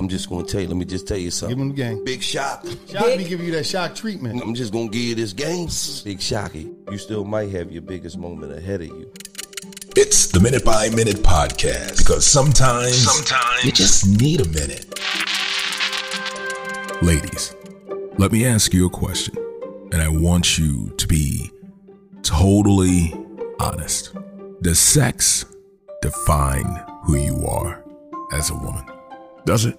I'm just going to tell you. Let me just tell you something. Give him the game. Big Shock. Shock be giving you that shock treatment. I'm just going to give you this game. Big Shocky. You still might have your biggest moment ahead of you. It's the Minute by Minute podcast. Because sometimes you just need a minute. Ladies, let me ask you a question. And I want you to be totally honest. Does sex define who you are as a woman? Does it?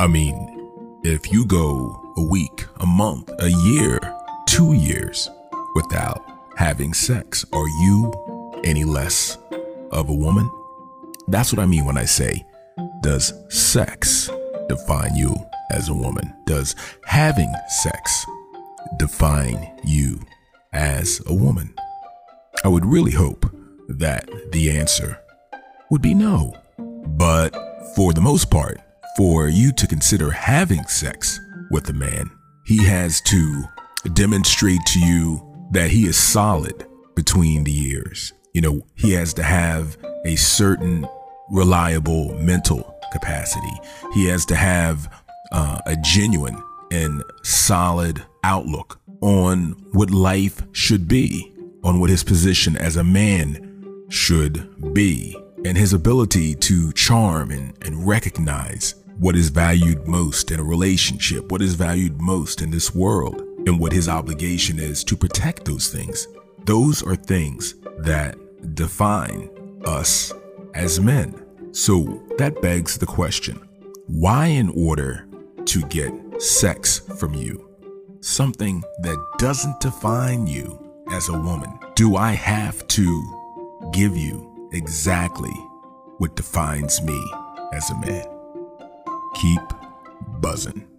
I mean, if you go a week, a month, a year, 2 years without having sex, are you any less of a woman? That's what I mean when I say, does sex define you as a woman? Does having sex define you as a woman? I would really hope that the answer would be no. But for the most part, for you to consider having sex with a man, he has to demonstrate to you that he is solid between the ears. You know, he has to have a certain reliable mental capacity. He has to have a genuine and solid outlook on what life should be, on what his position as a man should be, and his ability to charm and recognize what is valued most in a relationship, what is valued most in this world, and what his obligation is to protect those things. Those are things that define us as men. So that begs the question, why, in order to get sex from you, something that doesn't define you as a woman, do I have to give you exactly what defines me as a man? Keep buzzing.